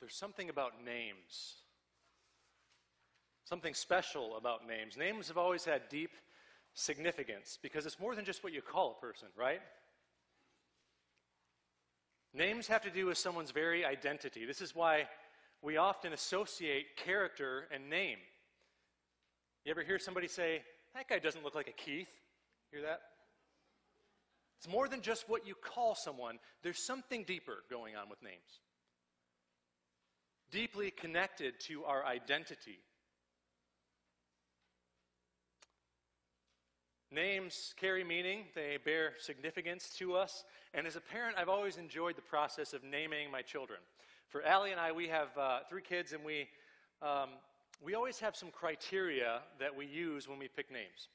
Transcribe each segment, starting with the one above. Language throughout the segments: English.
there's something about names. Something special about names. Names have always had deep significance because it's more than just what you call a person, right? Names have to do with someone's very identity. This is why we often associate character and name. You ever hear somebody say, that guy doesn't look like a Keith? Hear that? It's more than just what you call someone. There's something deeper going on with names. Deeply connected to our identity. Names carry meaning, they bear significance to us, and as a parent, I've always enjoyed the process of naming my children. For Allie and I, we have three kids, and we always have some criteria that we use when we pick names.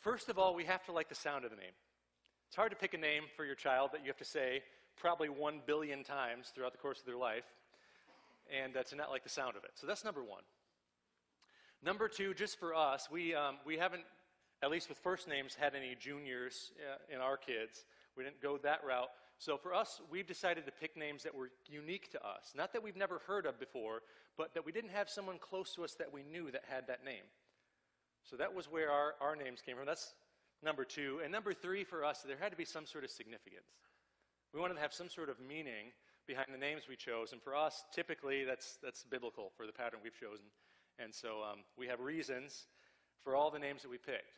First of all, we have to like the sound of the name. It's hard to pick a name for your child that you have to say probably 1 billion times throughout the course of their life, and to not like the sound of it. So that's number one. Number two, just for us, we haven't, at least with first names, had any juniors in our kids. We didn't go that route. So for us, we've decided to pick names that were unique to us. Not that we've never heard of before, but that we didn't have someone close to us that we knew that had that name. So that was where our names came from. That's number two. And number three for us, there had to be some sort of significance. We wanted to have some sort of meaning behind the names we chose. And for us, typically, that's biblical for the pattern we've chosen. And so we have reasons for all the names that we picked.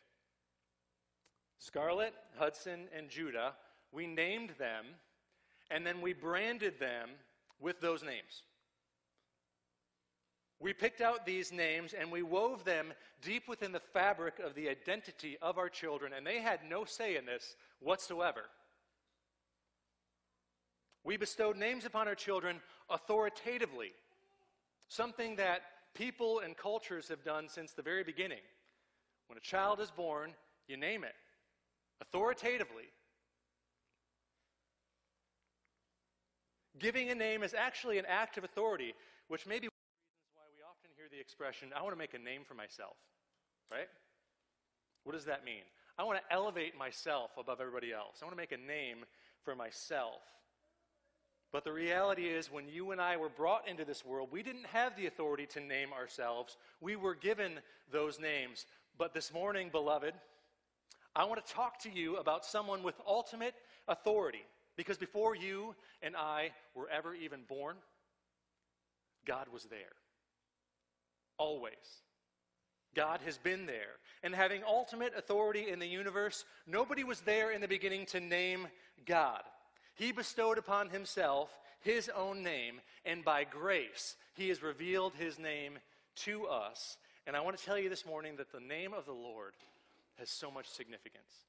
Scarlett, Hudson, and Judah, we named them, and then we branded them with those names. We picked out these names, and we wove them deep within the fabric of the identity of our children, and they had no say in this whatsoever. We bestowed names upon our children authoritatively, something that people and cultures have done since the very beginning. When a child is born, you name it authoritatively. Giving a name is actually an act of authority, which may be one of the reasons why we often hear the expression, I want to make a name for myself, right? What does that mean? I want to elevate myself above everybody else. I want to make a name for myself. But the reality is, when you and I were brought into this world, we didn't have the authority to name ourselves. We were given those names. But this morning, beloved, I want to talk to you about someone with ultimate authority. Because before you and I were ever even born, God was there. Always. God has been there. And having ultimate authority in the universe, nobody was there in the beginning to name God. He bestowed upon himself his own name, and by grace, he has revealed his name to us. And I want to tell you this morning that the name of the Lord has so much significance.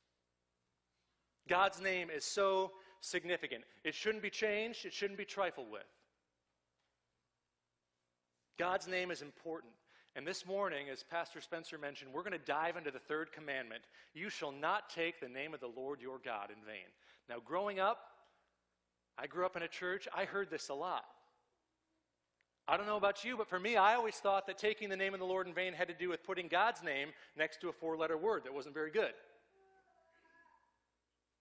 God's name is so significant. It shouldn't be changed. It shouldn't be trifled with. God's name is important. And this morning, as Pastor Spencer mentioned, we're going to dive into the third commandment. You shall not take the name of the Lord your God in vain. Now, growing up, I grew up in a church. I heard this a lot. I don't know about you, but for me, I always thought that taking the name of the Lord in vain had to do with putting God's name next to a four-letter word that wasn't very good.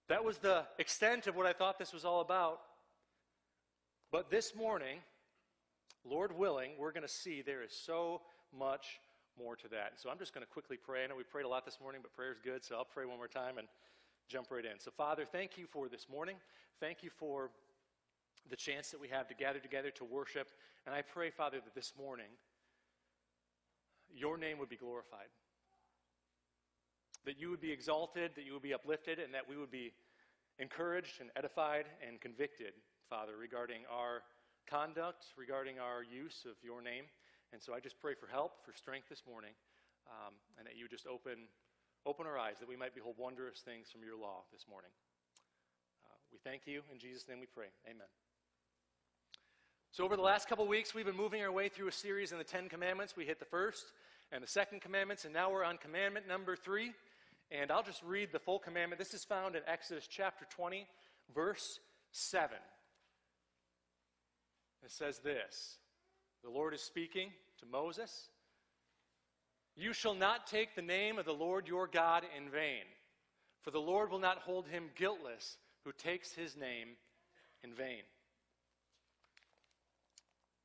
That was the extent of what I thought this was all about. But this morning, Lord willing, we're going to see there is so much more to that. So I'm just going to quickly pray. I know we prayed a lot this morning, but prayer is good, so I'll pray one more time and jump right in. So Father, thank you for this morning. Thank you for the chance that we have to gather together to worship. And I pray, Father, that this morning, your name would be glorified. That you would be exalted, that you would be uplifted, and that we would be encouraged and edified and convicted, Father, regarding our conduct, regarding our use of your name. And so I just pray for help, for strength this morning, and that you just open our eyes, that we might behold wondrous things from your law this morning. We thank you. In Jesus' name we pray. Amen. So over the last couple weeks, we've been moving our way through a series in the Ten Commandments. We hit the first and the second commandments, and now we're on commandment number 3. And I'll just read the full commandment. This is found in Exodus chapter 20, verse 7. It says this, the Lord is speaking to Moses. You shall not take the name of the Lord your God in vain, for the Lord will not hold him guiltless who takes his name in vain.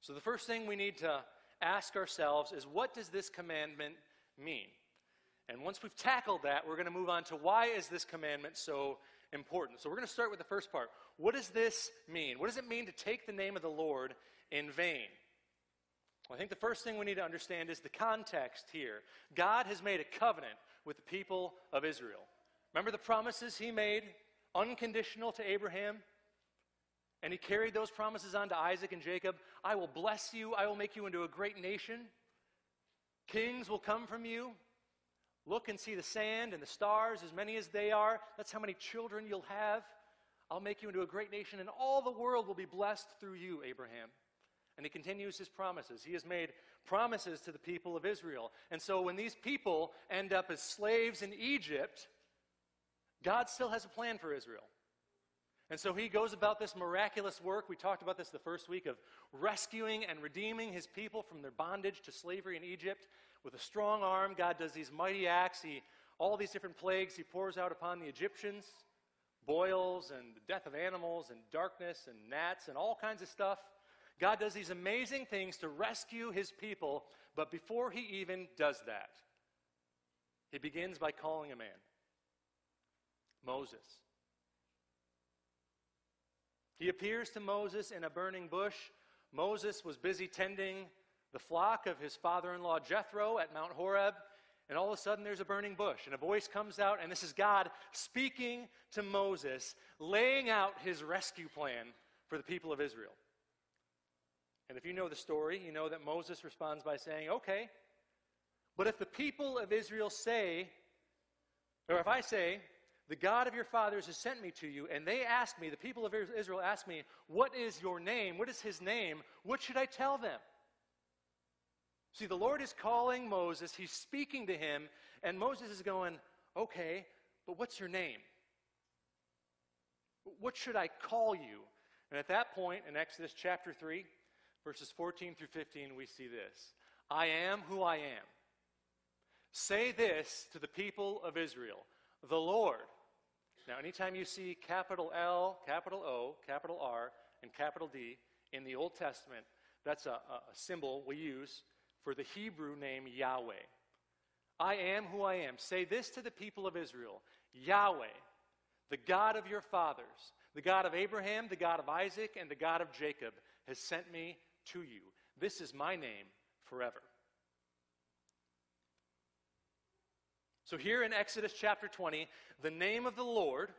So the first thing we need to ask ourselves is, what does this commandment mean? And once we've tackled that, we're going to move on to why is this commandment so important. So we're going to start with the first part. What does this mean? What does it mean to take the name of the Lord in vain? Well, I think the first thing we need to understand is the context here. God has made a covenant with the people of Israel. Remember the promises he made, unconditional to Abraham? And he carried those promises on to Isaac and Jacob. I will bless you. I will make you into a great nation. Kings will come from you. Look and see the sand and the stars, as many as they are. That's how many children you'll have. I'll make you into a great nation, and all the world will be blessed through you, Abraham. And he continues his promises. He has made promises to the people of Israel. And so when these people end up as slaves in Egypt, God still has a plan for Israel. And so he goes about this miraculous work. We talked about this the first week, of rescuing and redeeming his people from their bondage to slavery in Egypt. With a strong arm, God does these mighty acts. All these different plagues he pours out upon the Egyptians, boils and the death of animals and darkness and gnats and all kinds of stuff. God does these amazing things to rescue his people, but before he even does that, he begins by calling a man, Moses. He appears to Moses in a burning bush. Moses was busy tending the flock of his father-in-law Jethro at Mount Horeb, and all of a sudden there's a burning bush, and a voice comes out, and this is God speaking to Moses, laying out his rescue plan for the people of Israel. And if you know the story, you know that Moses responds by saying, okay, but if the people of Israel say, or if I say, the God of your fathers has sent me to you, and they ask me, the people of Israel ask me, what is your name? What is his name? What should I tell them? See, the Lord is calling Moses. He's speaking to him, and Moses is going, okay, but what's your name? What should I call you? And at that point, in Exodus chapter 3, verses 14 through 15, we see this. I am who I am. Say this to the people of Israel, the Lord. Now, anytime you see capital L, capital O, capital R, and capital D in the Old Testament, that's a symbol we use for the Hebrew name Yahweh. I am who I am. Say this to the people of Israel, Yahweh, the God of your fathers, the God of Abraham, the God of Isaac, and the God of Jacob, has sent me to you. This is my name forever. So here in Exodus chapter 20, the name of the Lord,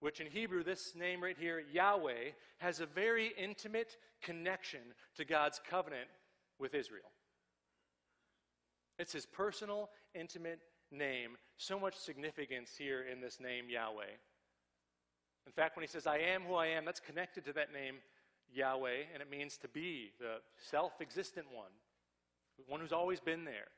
which in Hebrew, this name right here, Yahweh, has a very intimate connection to God's covenant with Israel. It's his personal, intimate name. So much significance here in this name, Yahweh. In fact, when he says, I am who I am, that's connected to that name, Yahweh, and it means to be, the self-existent one who's always been there.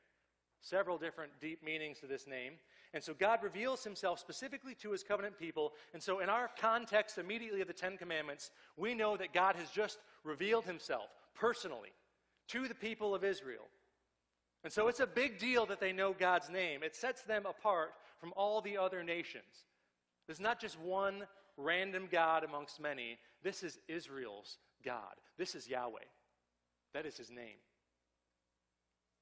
Several different deep meanings to this name. And so God reveals himself specifically to his covenant people. And so in our context immediately of the Ten Commandments, we know that God has just revealed himself personally to the people of Israel. And so it's a big deal that they know God's name. It sets them apart from all the other nations. There's not just one random God amongst many. This is Israel's God. This is Yahweh. That is his name.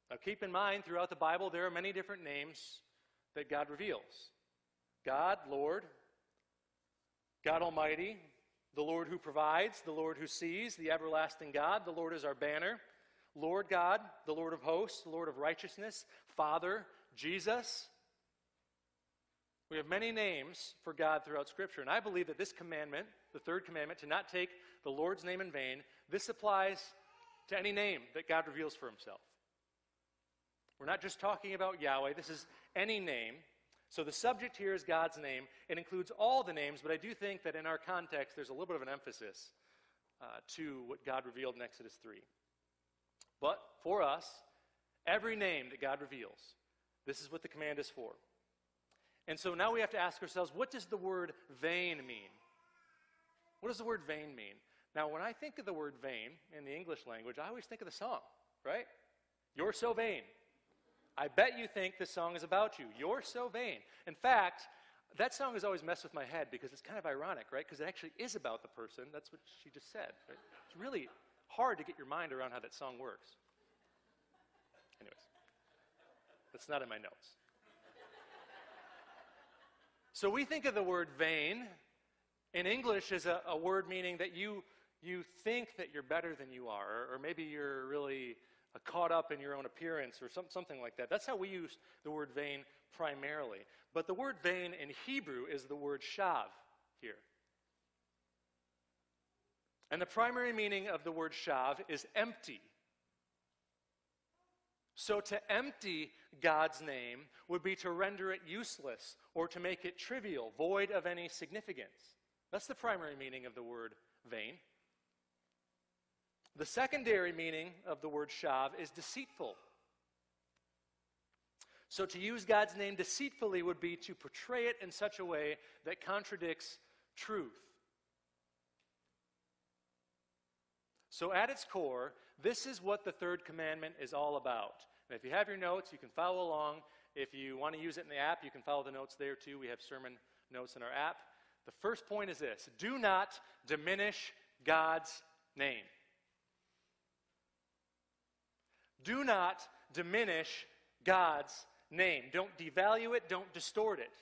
Now, keep in mind, throughout the Bible, there are many different names that God reveals. God, Lord, God Almighty, the Lord who provides, the Lord who sees, the everlasting God, the Lord is our banner, Lord God, the Lord of hosts, the Lord of righteousness, Father, Jesus. We have many names for God throughout Scripture, and I believe that this commandment, the third commandment, to not take the Lord's name in vain, this applies to any name that God reveals for himself. We're not just talking about Yahweh. This is any name. So the subject here is God's name. It includes all the names, but I do think that in our context, there's a little bit of an emphasis to what God revealed in Exodus 3. But for us, every name that God reveals, this is what the command is for. And so now we have to ask ourselves, what does the word vain mean? What does the word vain mean? Now, when I think of the word vain in the English language, I always think of the song, right? You're so vain. I bet you think this song is about you. You're so vain. In fact, that song has always messed with my head because it's kind of ironic, right? Because it actually is about the person. That's what she just said. Right? It's really hard to get your mind around how that song works. Anyways, that's not in my notes. So we think of the word vain in English as a word meaning that you think that you're better than you are, or maybe you're really caught up in your own appearance or something like that. That's how we use the word vain primarily. But the word vain in Hebrew is the word shav here. And the primary meaning of the word shav is empty. So to empty God's name would be to render it useless or to make it trivial, void of any significance. That's the primary meaning of the word vain. The secondary meaning of the word shav is deceitful. So to use God's name deceitfully would be to portray it in such a way that contradicts truth. So at its core, this is what the third commandment is all about. And if you have your notes, you can follow along. If you want to use it in the app, you can follow the notes there too. We have sermon notes in our app. The first point is this: do not diminish God's name. Do not diminish God's name. Don't devalue it. Don't distort it.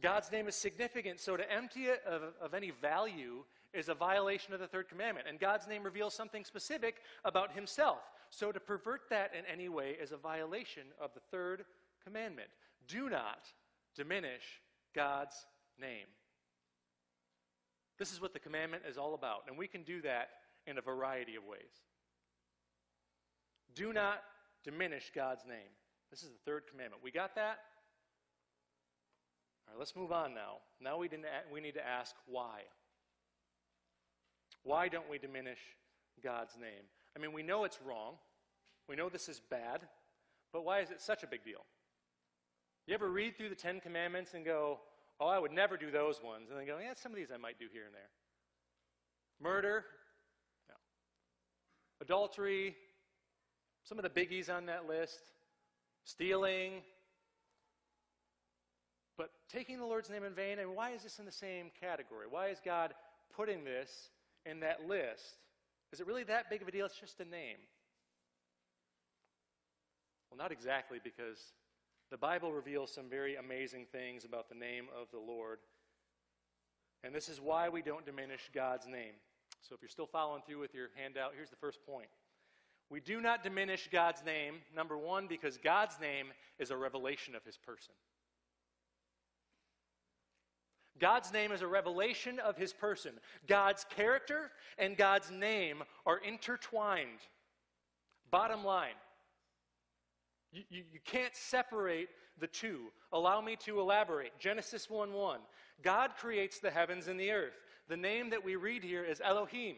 God's name is significant, so to empty it of any value is a violation of the third commandment. And God's name reveals something specific about himself, so to pervert that in any way is a violation of the third commandment. Do not diminish God's name. This is what the commandment is all about, and we can do that in a variety of ways. Do not diminish God's name. This is the third commandment. We got that? All right, let's move on now. Now we need to ask why. Why don't we diminish God's name? I mean, we know it's wrong. We know this is bad. But why is it such a big deal? You ever read through the Ten Commandments and go, oh, I would never do those ones. And then go, yeah, some of these I might do here and there. Murder? No. Adultery? Some of the biggies on that list. Stealing. But taking the Lord's name in vain, and why is this in the same category? Why is God putting this in that list? Is it really that big of a deal? It's just a name. Well, not exactly, because the Bible reveals some very amazing things about the name of the Lord. And this is why we don't diminish God's name. So if you're still following through with your handout, here's the first point. We do not diminish God's name, number one, because God's name is a revelation of his person. God's name is a revelation of his person. God's character and God's name are intertwined. Bottom line, you can't separate the two. Allow me to elaborate. Genesis 1:1. God creates the heavens and the earth. The name that we read here is Elohim.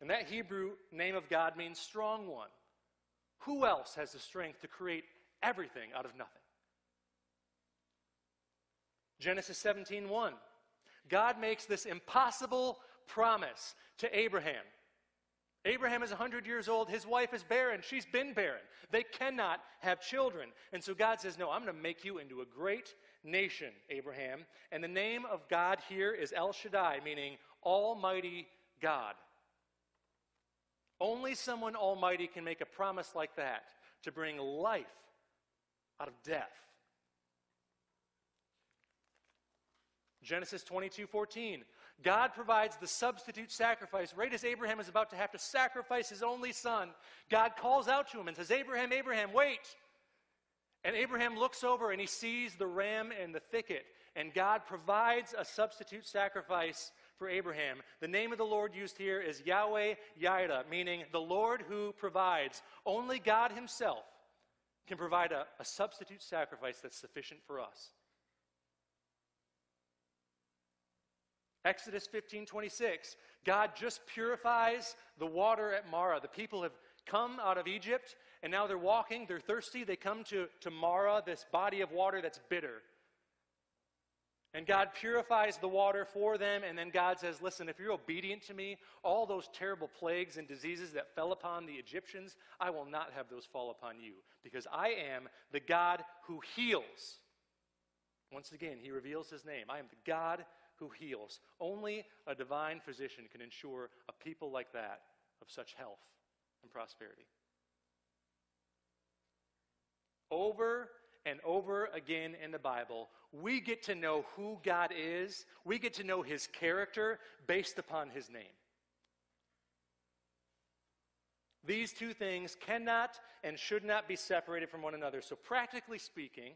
And that Hebrew name of God means strong one. Who else has the strength to create everything out of nothing? Genesis 17:1, God makes this impossible promise to Abraham. Abraham is 100 years old. His wife is barren. She's been barren. They cannot have children. And so God says, no, I'm going to make you into a great nation, Abraham. And the name of God here is El Shaddai, meaning Almighty God. Only someone almighty can make a promise like that to bring life out of death. Genesis 22:14, God provides the substitute sacrifice. Right as Abraham is about to have to sacrifice his only son, God calls out to him and says, Abraham, Abraham, wait. And Abraham looks over and he sees the ram in the thicket. And God provides a substitute sacrifice for Abraham. The name of the Lord used here is Yahweh-Jireh, meaning the Lord who provides. Only God himself can provide a substitute sacrifice that's sufficient for us. Exodus 15:26, God just purifies the water at Mara. The people have come out of Egypt, and now they're walking, they're thirsty, they come to Mara, this body of water that's bitter. And God purifies the water for them, and then God says, listen, if you're obedient to me, all those terrible plagues and diseases that fell upon the Egyptians, I will not have those fall upon you, because I am the God who heals. Once again, he reveals his name. I am the God who heals. Only a divine physician can ensure a people like that of such health and prosperity. Over and over again in the Bible, we get to know who God is. We get to know his character based upon his name. These two things cannot and should not be separated from one another. So practically speaking,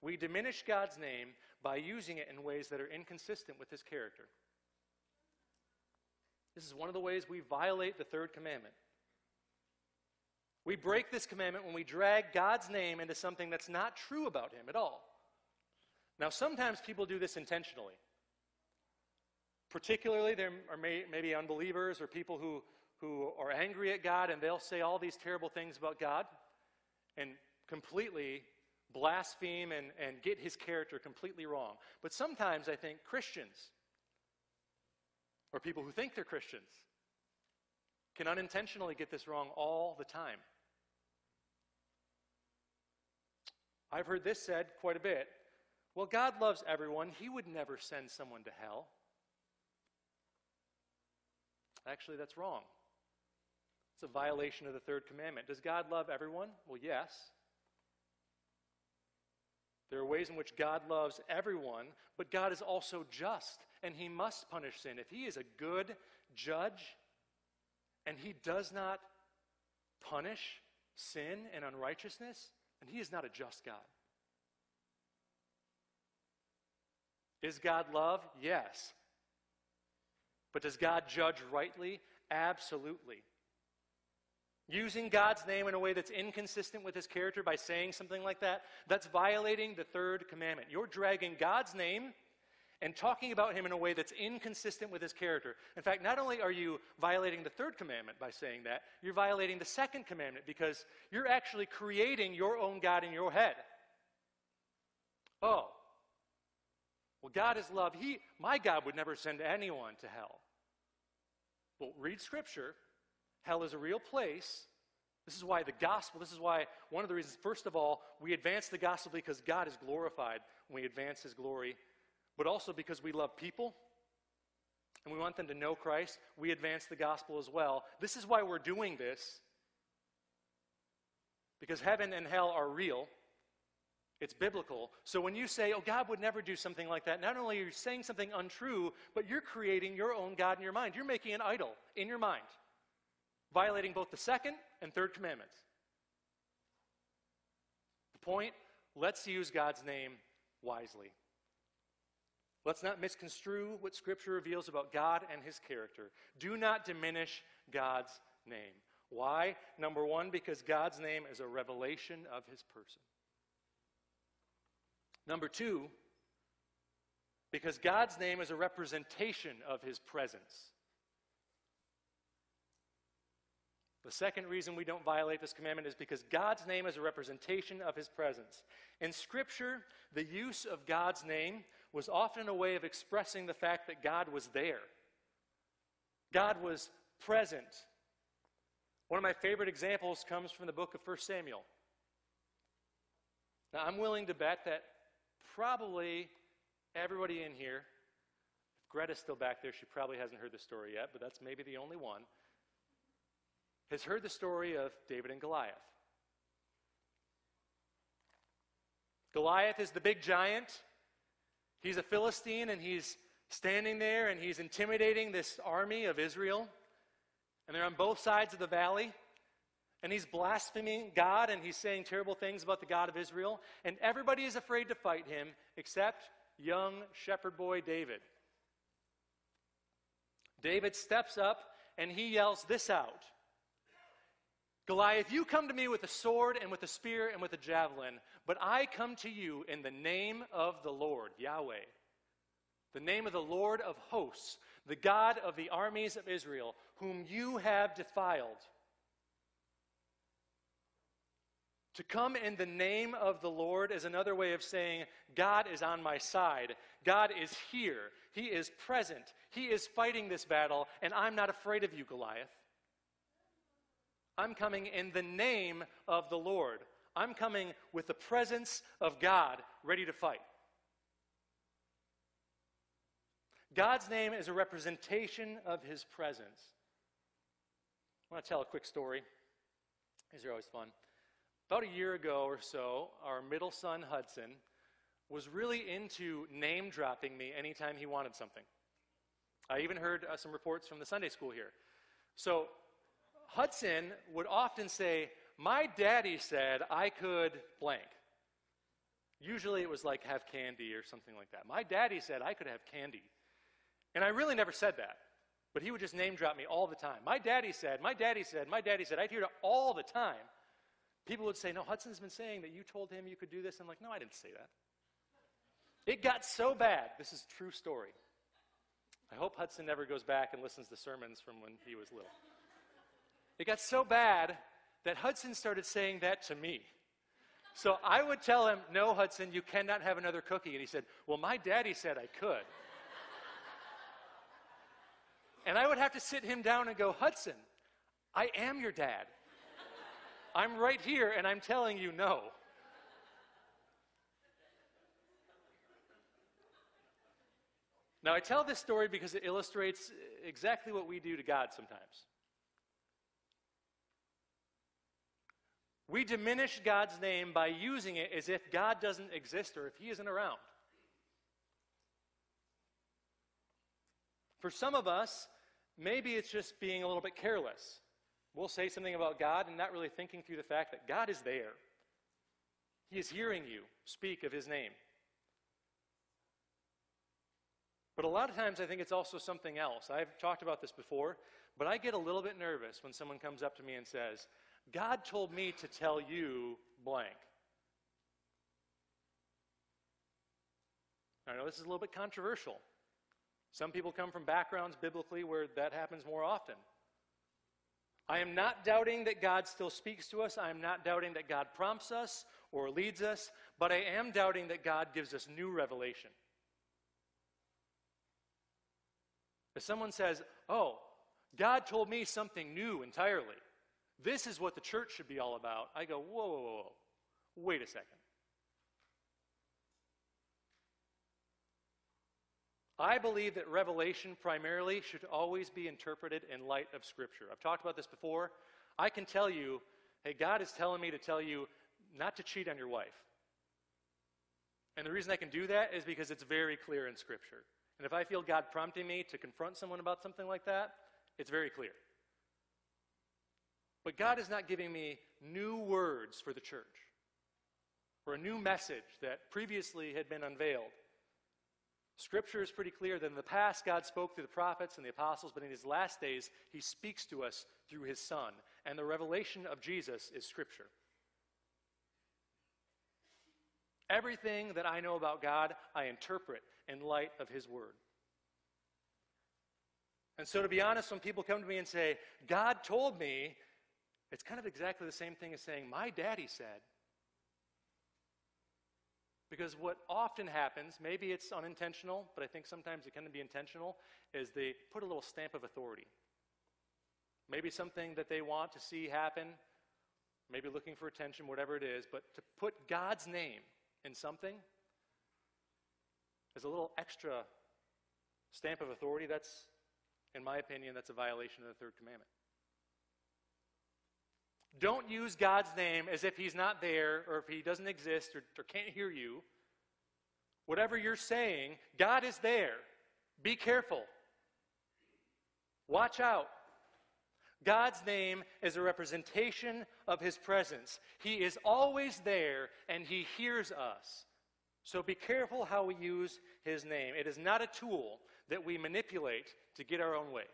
we diminish God's name by using it in ways that are inconsistent with his character. This is one of the ways we violate the third commandment. We break this commandment when we drag God's name into something that's not true about him at all. Now, sometimes people do this intentionally. Particularly, there are maybe unbelievers or people who are angry at God, and they'll say all these terrible things about God and completely blaspheme and get his character completely wrong. But sometimes I think Christians, or people who think they're Christians, can unintentionally get this wrong all the time. I've heard this said quite a bit. Well, God loves everyone. He would never send someone to hell. Actually, that's wrong. It's a violation of the third commandment. Does God love everyone? Well, yes. There are ways in which God loves everyone, but God is also just, and he must punish sin. If he is a good judge, and he does not punish sin and unrighteousness, then he is not a just God. Is God love? Yes. But does God judge rightly? Absolutely. Using God's name in a way that's inconsistent with his character by saying something like that, that's violating the third commandment. You're dragging God's name and talking about him in a way that's inconsistent with his character. In fact, not only are you violating the third commandment by saying that, you're violating the second commandment because you're actually creating your own God in your head. Oh, well, God is love. My God would never send anyone to hell. Well, read Scripture. Hell is a real place. This is why the gospel, this is why one of the reasons, first of all, we advance the gospel because God is glorified when we advance his glory, but also because we love people and we want them to know Christ, we advance the gospel as well. This is why we're doing this, because heaven and hell are real. It's biblical. So when you say, oh, God would never do something like that, not only are you saying something untrue, but you're creating your own God in your mind. You're making an idol in your mind, violating both the second and third commandments. The point, let's use God's name wisely. Let's not misconstrue what Scripture reveals about God and his character. Do not diminish God's name. Why? Number one, because God's name is a revelation of his person. Number two, because God's name is a representation of his presence. The second reason we don't violate this commandment is because God's name is a representation of his presence. In Scripture, the use of God's name was often a way of expressing the fact that God was there. God was present. One of my favorite examples comes from the book of 1 Samuel. Now, I'm willing to bet that probably everybody in here, if Greta's still back there, she probably hasn't heard the story yet, but that's maybe the only one, has heard the story of David and Goliath. Goliath is the big giant. He's a Philistine, and he's standing there, and he's intimidating this army of Israel. And they're on both sides of the valley. And he's blaspheming God, and he's saying terrible things about the God of Israel. And everybody is afraid to fight him except young shepherd boy David. David steps up, and he yells this out. Goliath, you come to me with a sword and with a spear and with a javelin, but I come to you in the name of the Lord, Yahweh, the name of the Lord of hosts, the God of the armies of Israel, whom you have defiled. To come in the name of the Lord is another way of saying God is on my side. God is here. He is present. He is fighting this battle, and I'm not afraid of you, Goliath. I'm coming in the name of the Lord. I'm coming with the presence of God, ready to fight. God's name is a representation of his presence. I want to tell a quick story. These are always fun. About a year ago or so, our middle son, Hudson, was really into name-dropping me anytime he wanted something. I even heard some reports from the Sunday school here. So Hudson would often say, "My daddy said I could blank." Usually it was like have candy or something like that. "My daddy said I could have candy." And I really never said that, but he would just name drop me all the time. "My daddy said, my daddy said, my daddy said." I'd hear it all the time. People would say, "No, Hudson's been saying that you told him you could do this." I'm like, "No, I didn't say that." It got so bad. This is a true story. I hope Hudson never goes back and listens to sermons from when he was little. It got so bad that Hudson started saying that to me. So I would tell him, "No, Hudson, you cannot have another cookie." And he said, "Well, my daddy said I could." And I would have to sit him down and go, "Hudson, I am your dad. I'm right here, and I'm telling you no." Now, I tell this story because it illustrates exactly what we do to God sometimes. We diminish God's name by using it as if God doesn't exist or if he isn't around. For some of us, maybe it's just being a little bit careless. We'll say something about God and not really thinking through the fact that God is there. He is hearing you speak of his name. But a lot of times I think it's also something else. I've talked about this before, but I get a little bit nervous when someone comes up to me and says, "God told me to tell you blank." I know this is a little bit controversial. Some people come from backgrounds biblically where that happens more often. I am not doubting that God still speaks to us. I am not doubting that God prompts us or leads us, but I am doubting that God gives us new revelation. If someone says, "Oh, God told me something new entirely. This is what the church should be all about," I go, "Whoa, whoa, whoa, wait a second." I believe that revelation primarily should always be interpreted in light of Scripture. I've talked about this before. I can tell you, "Hey, God is telling me to tell you not to cheat on your wife." And the reason I can do that is because it's very clear in Scripture. And if I feel God prompting me to confront someone about something like that, it's very clear. But God is not giving me new words for the church or a new message that previously had been unveiled. Scripture is pretty clear that in the past God spoke through the prophets and the apostles, but in his last days he speaks to us through his Son. And the revelation of Jesus is Scripture. Everything that I know about God, I interpret in light of his word. And so to be honest, when people come to me and say, "God told me," it's kind of exactly the same thing as saying, "My daddy said." Because what often happens, maybe it's unintentional, but I think sometimes it can be intentional, is they put a little stamp of authority. Maybe something that they want to see happen, maybe looking for attention, whatever it is, but to put God's name in something is a little extra stamp of authority. That's, in my opinion, that's a violation of the third commandment. Don't use God's name as if he's not there or if he doesn't exist or can't hear you. Whatever you're saying, God is there. Be careful. Watch out. God's name is a representation of his presence. He is always there and he hears us. So be careful how we use his name. It is not a tool that we manipulate to get our own way.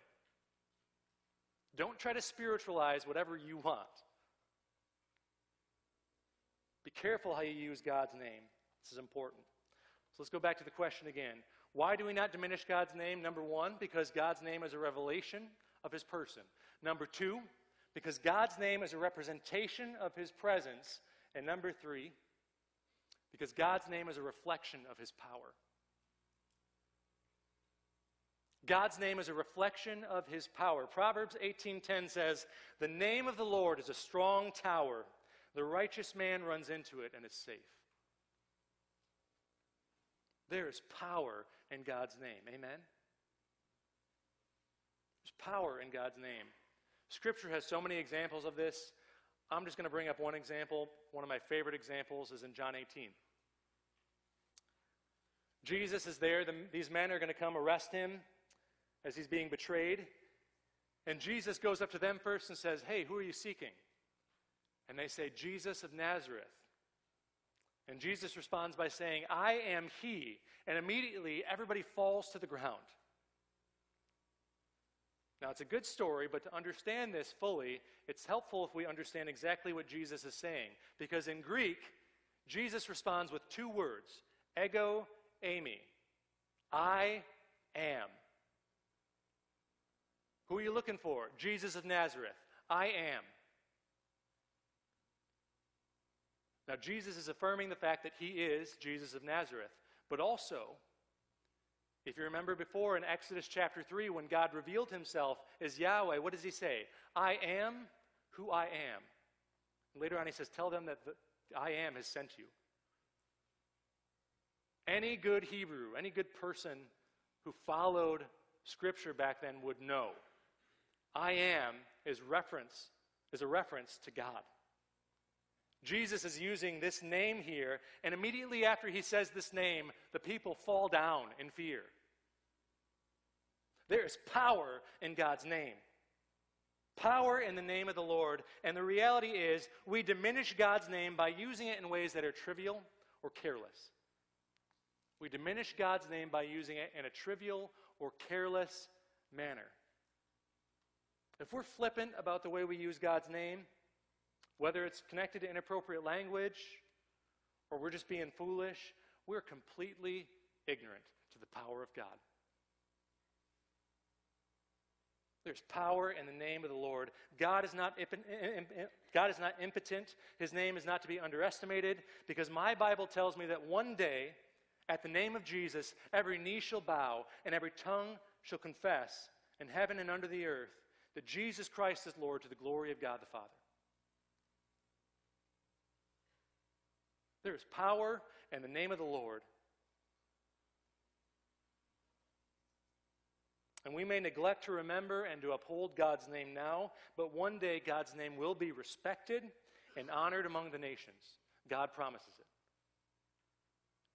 Don't try to spiritualize whatever you want. Be careful how you use God's name. This is important. So let's go back to the question again. Why do we not diminish God's name? Number one, because God's name is a revelation of his person. Number two, because God's name is a representation of his presence. And number three, because God's name is a reflection of his power. God's name is a reflection of his power. Proverbs 18:10 says, "The name of the Lord is a strong tower. The righteous man runs into it and is safe." There is power in God's name. Amen? There's power in God's name. Scripture has so many examples of this. I'm just going to bring up one example. One of my favorite examples is in John 18. Jesus is there. These men are going to come arrest him as he's being betrayed. And Jesus goes up to them first and says, "Hey, who are you seeking?" And they say, "Jesus of Nazareth." And Jesus responds by saying, "I am he." And immediately everybody falls to the ground. Now, it's a good story, but to understand this fully, it's helpful if we understand exactly what Jesus is saying. Because in Greek, Jesus responds with two words, ego eimi, I am. Who are you looking for? Jesus of Nazareth, I am. Now, Jesus is affirming the fact that he is Jesus of Nazareth, but also, if you remember before in Exodus chapter 3, when God revealed himself as Yahweh, what does he say? I am who I am. And later on he says, tell them that I am has sent you. Any good Hebrew, any good person who followed Scripture back then would know. I am is a reference to God. Jesus is using this name here, and immediately after he says this name, the people fall down in fear. There is power in God's name. Power in the name of the Lord, and the reality is we diminish God's name by using it in ways that are trivial or careless. We diminish God's name by using it in a trivial or careless manner. If we're flippant about the way we use God's name, whether it's connected to inappropriate language or we're just being foolish, we're completely ignorant to the power of God. There's power in the name of the Lord. God is not impotent. His name is not to be underestimated, because my Bible tells me that one day, at the name of Jesus, every knee shall bow and every tongue shall confess in heaven and under the earth that Jesus Christ is Lord, to the glory of God the Father. There is power in the name of the Lord. And we may neglect to remember and to uphold God's name now, but one day God's name will be respected and honored among the nations. God promises it.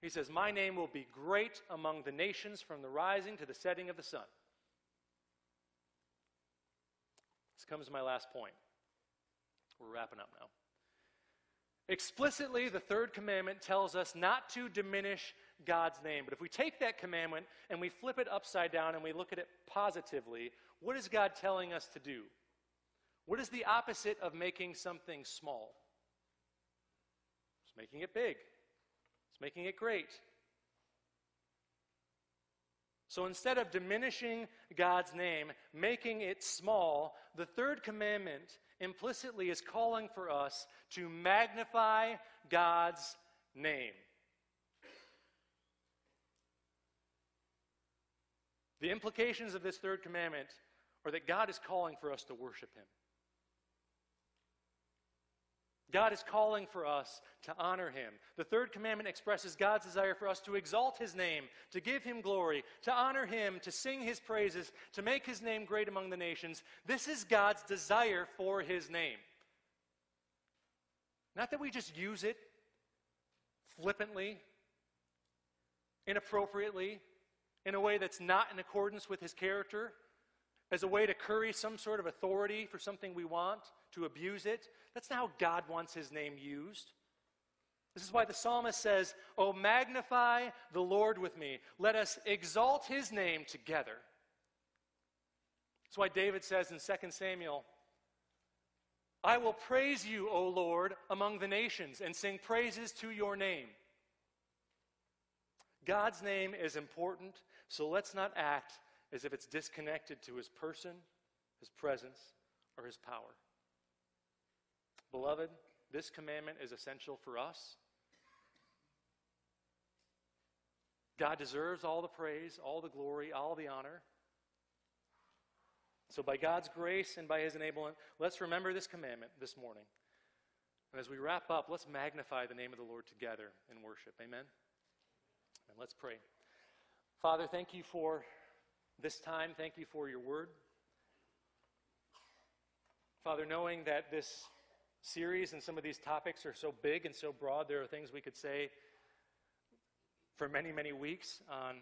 He says, my name will be great among the nations from the rising to the setting of the sun. This comes to my last point. We're wrapping up now. Explicitly, the third commandment tells us not to diminish God's name. But if we take that commandment and we flip it upside down and we look at it positively, what is God telling us to do? What is the opposite of making something small? It's making it big. It's making it great. So instead of diminishing God's name, making it small, the third commandment implicitly is calling for us to magnify God's name. The implications of this third commandment are that God is calling for us to worship him. God is calling for us to honor him. The third commandment expresses God's desire for us to exalt his name, to give him glory, to honor him, to sing his praises, to make his name great among the nations. This is God's desire for his name. Not that we just use it flippantly, inappropriately, in a way that's not in accordance with his character, as a way to curry some sort of authority for something we want, to abuse it. That's not how God wants his name used. This is why the psalmist says, "Oh, magnify the Lord with me. Let us exalt his name together." That's why David says in 2 Samuel, "I will praise you, O Lord, among the nations, and sing praises to your name." God's name is important, so let's not act as if it's disconnected to his person, his presence, or his power. Beloved, this commandment is essential for us. God deserves all the praise, all the glory, all the honor. So by God's grace and by his enablement, let's remember this commandment this morning. And as we wrap up, let's magnify the name of the Lord together in worship. Amen? And let's pray. Father, thank you for this time. Thank you for your word. Father, knowing that this series and some of these topics are so big and so broad, there are things we could say for many, many weeks on